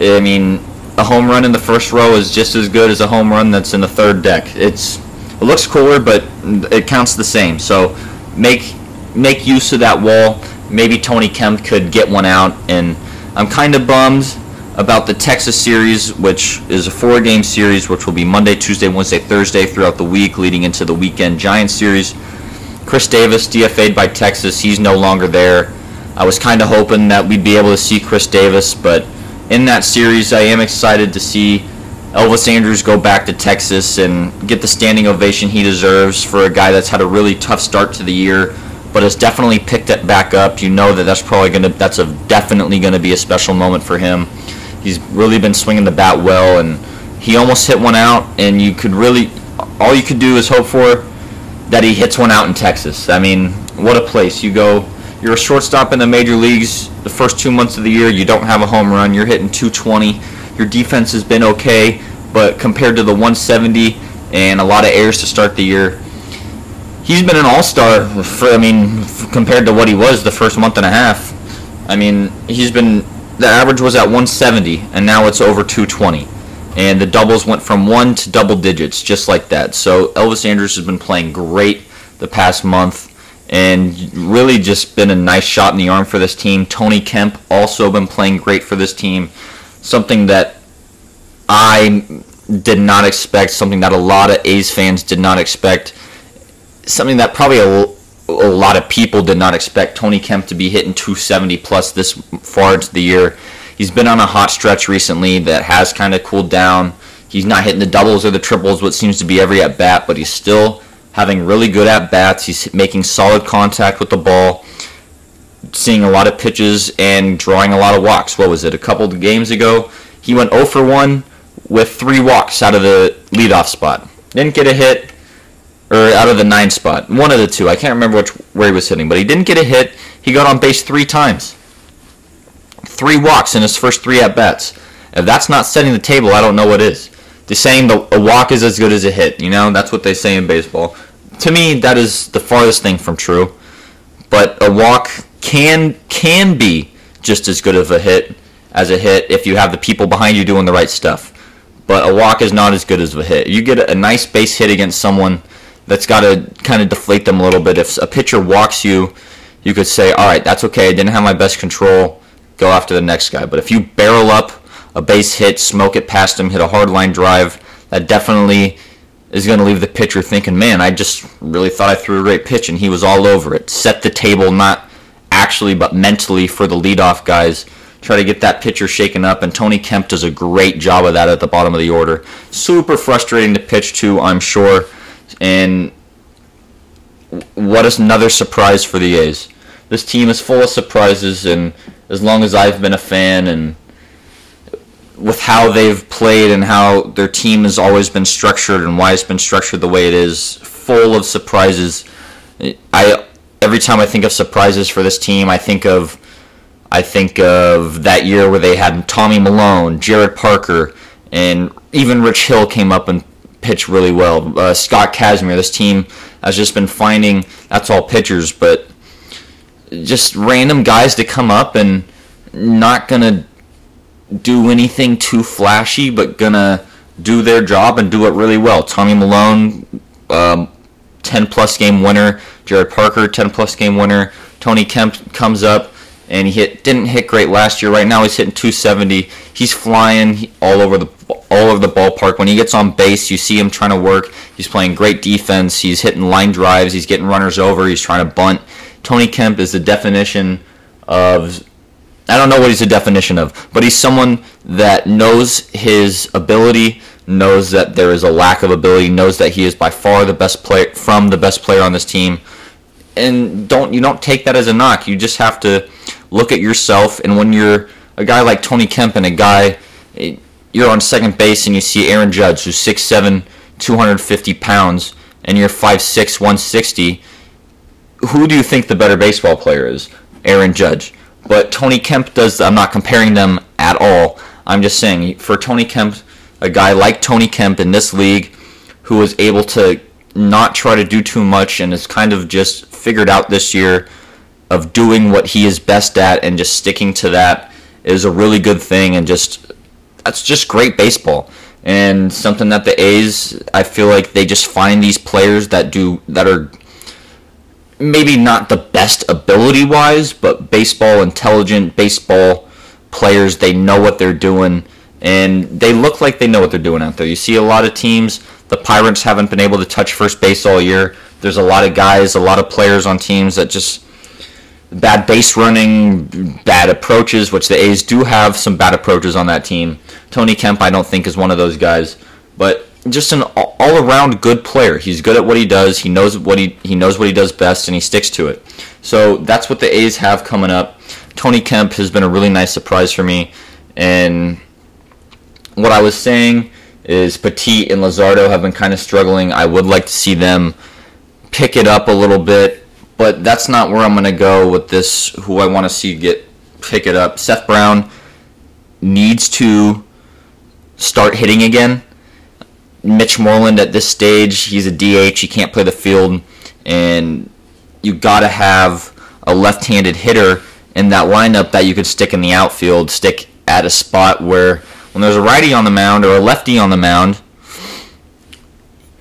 I mean, a home run in the first row is just as good as a home run that's in the third deck. It looks cooler, but it counts the same. So make use of that wall. Maybe Tony Kemp could get one out. And I'm kind of bummed about the Texas series, which is a 4-game series, which will be Monday, Tuesday, Wednesday, Thursday throughout the week, leading into the weekend Giants series. Chris Davis DFA'd by Texas. He's no longer there. I was kind of hoping that we'd be able to see Chris Davis, but in that series, I am excited to see Elvis Andrus go back to Texas and get the standing ovation he deserves for a guy that's had a really tough start to the year, but has definitely picked it back up. You know that that's definitely gonna be a special moment for him. He's really been swinging the bat well, and he almost hit one out. And all you could do is hope for that he hits one out in Texas. I mean, what a place you go. You're a shortstop in the major leagues. The first 2 months of the year, you don't have a home run. You're hitting 220. Your defense has been okay, but compared to the 170 and a lot of errors to start the year, he's been an all-star. Compared to what he was the first month and a half, I mean, he's been. The average was at 170, and now it's over 220. And the doubles went from 1 to double digits, just like that. So Elvis Andrus has been playing great the past month and really just been a nice shot in the arm for this team. Tony Kemp also been playing great for this team, something that I did not expect, something that a lot of A's fans did not expect, something that probably a lot of people did not expect Tony Kemp to be hitting 270 plus this far into the year. He's been on a hot stretch recently that has kind of cooled down. He's not hitting the doubles or the triples, what seems to be every at bat, but he's still having really good at bats. He's making solid contact with the ball, seeing a lot of pitches and drawing a lot of walks. What was it? A couple of games ago, he went 0 for 1 with 3 walks out of the leadoff spot. Didn't get a hit. Or out of the 9 spot. One of the two. I can't remember where he was hitting, but he didn't get a hit. He got on base 3 times. 3 walks in his first 3 at-bats. If that's not setting the table, I don't know what is. They're saying a walk is as good as a hit. You know, that's what they say in baseball. To me, that is the farthest thing from true. But a walk can be just as good of a hit as a hit if you have the people behind you doing the right stuff. But a walk is not as good as a hit. You get a nice base hit against someone, that's got to kind of deflate them a little bit. If a pitcher walks you, you could say, all right, that's okay. I didn't have my best control. Go after the next guy. But if you barrel up a base hit, smoke it past him, hit a hard line drive, that definitely is going to leave the pitcher thinking, man, I just really thought I threw a great pitch, and he was all over it. Set the table, not actually but mentally, for the leadoff guys. Try to get that pitcher shaken up, and Tony Kemp does a great job of that at the bottom of the order. Super frustrating to pitch to, I'm sure. And what is another surprise for the A's? This team is full of surprises, and as long as I've been a fan, and with how they've played and how their team has always been structured and why it's been structured the way it is, full of surprises. Every time I think of surprises for this team, I think of that year where they had Tommy Malone, Jared Parker, and even Rich Hill came up and pitch really well. Scott Kazmir, this team has just been finding, that's all pitchers, but just random guys to come up and not going to do anything too flashy, but going to do their job and do it really well. Tommy Malone, 10-plus game winner. Jared Parker, 10-plus game winner. Tony Kemp comes up, and he didn't hit great last year. Right now he's hitting 270. He's flying all over the ballpark. When he gets on base, you see him trying to work. He's playing great defense. He's hitting line drives. He's getting runners over. He's trying to bunt. Tony Kemp is the definition of... I don't know what he's the definition of, but he's someone that knows his ability, knows that there is a lack of ability, knows that he is by far the best player from the best player on this team. And you don't take that as a knock. You just have to look at yourself, and when you're a guy like Tony Kemp and you're on second base and you see Aaron Judge, who's 6'7", 250 pounds, and you're 5'6", 160, who do you think the better baseball player is? Aaron Judge. But Tony Kemp does, I'm not comparing them at all. I'm just saying, for Tony Kemp, a guy like Tony Kemp in this league, who is able to not try to do too much and is kind of just figured out this year of doing what he is best at and just sticking to that, is a really good thing, and that's just great baseball, and something that the A's, I feel like they just find these players that are maybe not the best ability-wise, but baseball intelligent, baseball players, they know what they're doing, and they look like they know what they're doing out there. You see a lot of teams, the Pirates haven't been able to touch first base all year. There's a lot of guys, a lot of players on teams that just... bad base running, bad approaches, which the A's do have some bad approaches on that team. Tony Kemp, I don't think, is one of those guys, but just an all-around good player. He's good at what he does. He knows what he does best, and he sticks to it. So that's what the A's have coming up. Tony Kemp has been a really nice surprise for me, and what I was saying is Petit and Luzardo have been kind of struggling. I would like to see them pick it up a little bit. But that's not where I'm going to go with this, who I want to see pick it up. Seth Brown needs to start hitting again. Mitch Moreland at this stage, he's a DH. He can't play the field. And you got to have a left-handed hitter in that lineup that you could stick in the outfield, stick at a spot where when there's a righty on the mound or a lefty on the mound,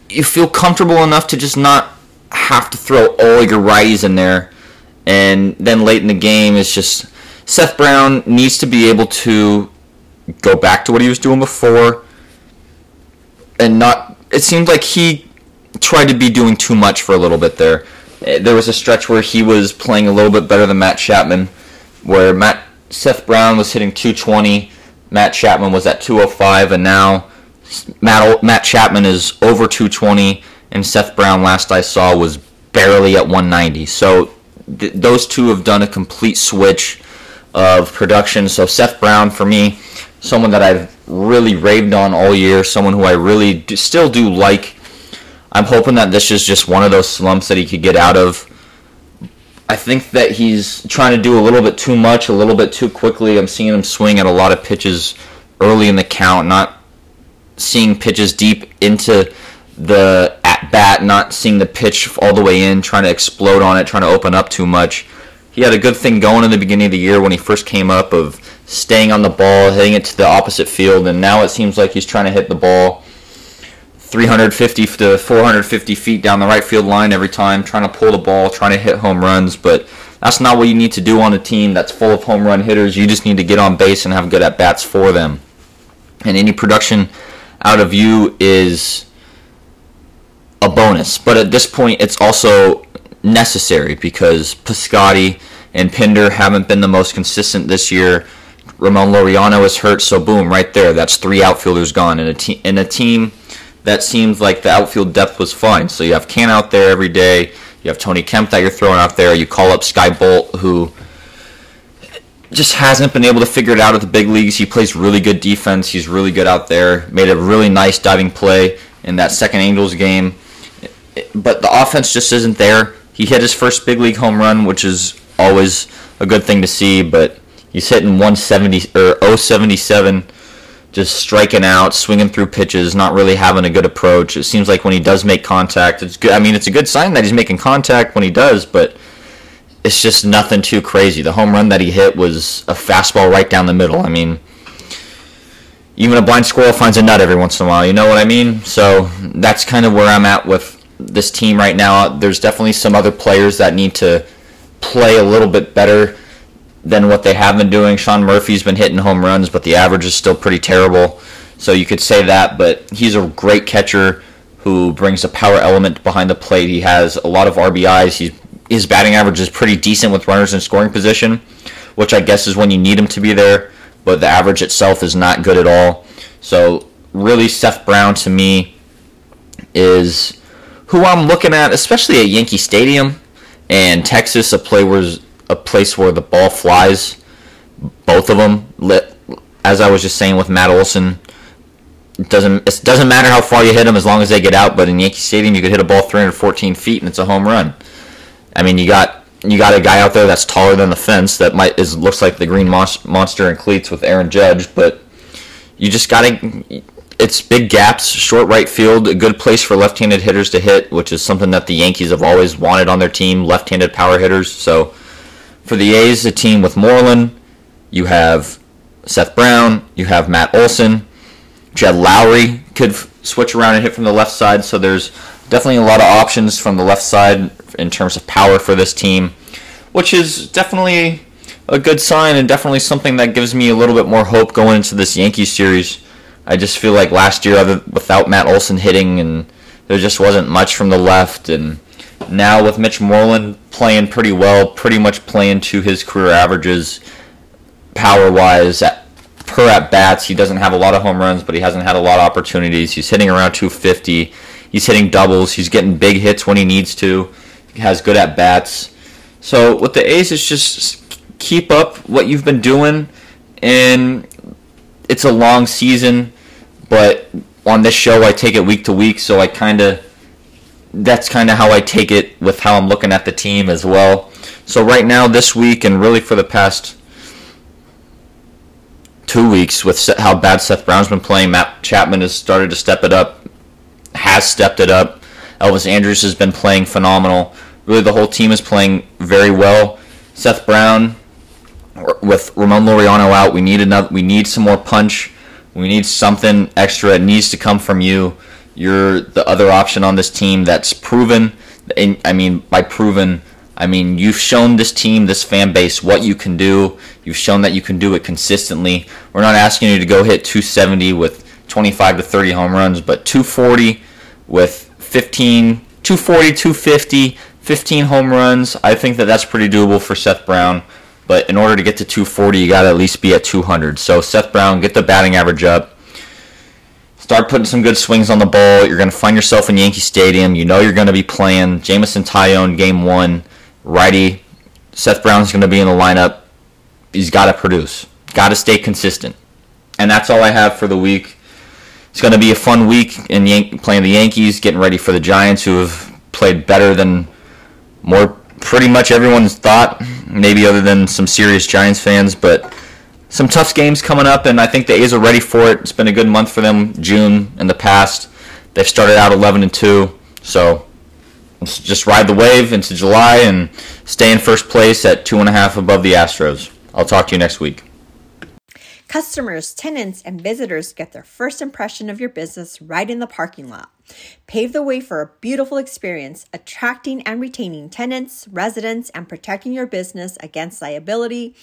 you feel comfortable enough to just not have to throw all your righties in there. And then late in the game, it's just Seth Brown needs to be able to go back to what he was doing before, and not, it seemed like he tried to be doing too much for a little bit there. There was a stretch where he was playing a little bit better than Matt Chapman, where Seth Brown was hitting 220, Matt Chapman was at 205, and now Matt Chapman is over 220, and Seth Brown, last I saw, was barely at 190. So those two have done a complete switch of production. So Seth Brown, for me, someone that I've really raved on all year, someone who I really still do like. I'm hoping that this is just one of those slumps that he could get out of. I think that he's trying to do a little bit too much, a little bit too quickly. I'm seeing him swing at a lot of pitches early in the count, not seeing pitches deep into the at-bat, not seeing the pitch all the way in, trying to explode on it, trying to open up too much. He had a good thing going in the beginning of the year when he first came up of staying on the ball, hitting it to the opposite field, and now it seems like he's trying to hit the ball 350 to 450 feet down the right field line every time, trying to pull the ball, trying to hit home runs, but that's not what you need to do on a team that's full of home run hitters. You just need to get on base and have good at-bats for them. And any production out of you is a bonus, but at this point it's also necessary because Piscotty and Pinder haven't been the most consistent this year. Ramon Laureano is hurt, so boom, right there, that's three outfielders gone in a team that seems like the outfield depth was fine. So you have Canha out there every day, you have Tony Kemp that you're throwing out there, you call up Sky Bolt, who just hasn't been able to figure it out at the big leagues. He plays really good defense, he's really good out there, made a really nice diving play in that second Angels game. But the offense just isn't there. He hit his first big league home run, which is always a good thing to see, but he's hitting 170 or 077, just striking out, swinging through pitches, not really having a good approach. It seems like when he does make contact, it's good. I mean, it's a good sign that he's making contact when he does, but it's just nothing too crazy. The home run that he hit was a fastball right down the middle. I mean, even a blind squirrel finds a nut every once in a while. You know what I mean? So that's kind of where I'm at with this team right now. There's definitely some other players that need to play a little bit better than what they have been doing. Sean Murphy's been hitting home runs, but the average is still pretty terrible. So you could say that, but he's a great catcher who brings a power element behind the plate. He has a lot of RBIs. His batting average is pretty decent with runners in scoring position, which I guess is when you need him to be there, but the average itself is not good at all. So really, Seth Brown to me is who I'm looking at, especially at Yankee Stadium and Texas, a place where the ball flies. Both of them, as I was just saying with Matt Olson, it doesn't matter how far you hit them as long as they get out. But in Yankee Stadium, you could hit a ball 314 feet and it's a home run. I mean, you got a guy out there that's taller than the fence that looks like the green monster in cleats with Aaron Judge, but you just gotta. It's big gaps, short right field, a good place for left-handed hitters to hit, which is something that the Yankees have always wanted on their team, left-handed power hitters. So for the A's, a team with Moreland, you have Seth Brown, you have Matt Olson, Jed Lowry could switch around and hit from the left side. So there's definitely a lot of options from the left side in terms of power for this team, which is definitely a good sign and definitely something that gives me a little bit more hope going into this Yankees series. I just feel like last year, without Matt Olson hitting, and there just wasn't much from the left, and now with Mitch Moreland playing pretty well, pretty much playing to his career averages power-wise per at-bats. He doesn't have a lot of home runs, but he hasn't had a lot of opportunities. He's hitting around 250. He's hitting doubles. He's getting big hits when he needs to. He has good at-bats. So with the A's, it's just keep up what you've been doing, and it's a long season, but on this show I take it week to week, so that's kind of how I take it with how I'm looking at the team as well. So right now this week, and really for the past 2 weeks with how bad Seth Brown's been playing, Matt Chapman has started to step it up, has stepped it up. Elvis Andrus has been playing phenomenal. Really the whole team is playing very well. Seth Brown, with Ramon Laureano out, we need some more punch. We need something extra. It needs to come from you. You're the other option on this team that's proven. And I mean, by proven, I mean you've shown this team, this fan base, what you can do. You've shown that you can do it consistently. We're not asking you to go hit 270 with 25 to 30 home runs, but 240 with 240, 250, 15 home runs. I think that's pretty doable for Seth Brown. But in order to get to 240, you got to at least be at 200. So Seth Brown, get the batting average up. Start putting some good swings on the ball. You're going to find yourself in Yankee Stadium. You know you're going to be playing Jamison Tyone game one, righty. Seth Brown's going to be in the lineup. He's got to produce. Got to stay consistent. And that's all I have for the week. It's going to be a fun week in playing the Yankees, getting ready for the Giants, who have played better than pretty much everyone's thought, maybe other than some serious Giants fans, but some tough games coming up, and I think the A's are ready for it. It's been a good month for them, June in the past. They've started out 11-2, so let's just ride the wave into July and stay in first place at 2.5 above the Astros. I'll talk to you next week. Customers, tenants, and visitors get their first impression of your business right in the parking lot. Pave the way for a beautiful experience, attracting and retaining tenants, residents, and protecting your business against liability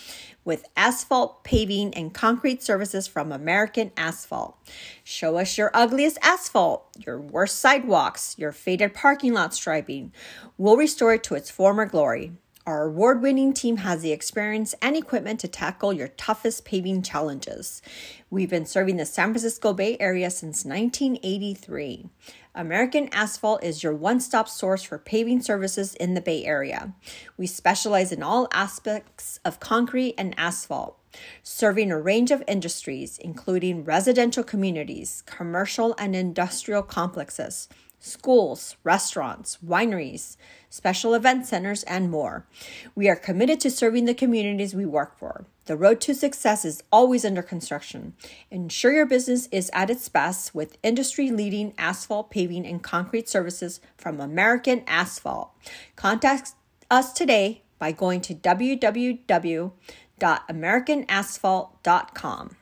with asphalt, paving, and concrete services from American Asphalt. Show us your ugliest asphalt, your worst sidewalks, your faded parking lot striping. We'll restore it to its former glory. Our award-winning team has the experience and equipment to tackle your toughest paving challenges. We've been serving the San Francisco Bay Area since 1983. American Asphalt is your one-stop source for paving services in the Bay Area. We specialize in all aspects of concrete and asphalt, serving a range of industries, including residential communities, commercial and industrial complexes, schools, restaurants, wineries, special event centers, and more. We are committed to serving the communities we work for. The road to success is always under construction. Ensure your business is at its best with industry-leading asphalt, paving, and concrete services from American Asphalt. Contact us today by going to www.americanasphalt.com.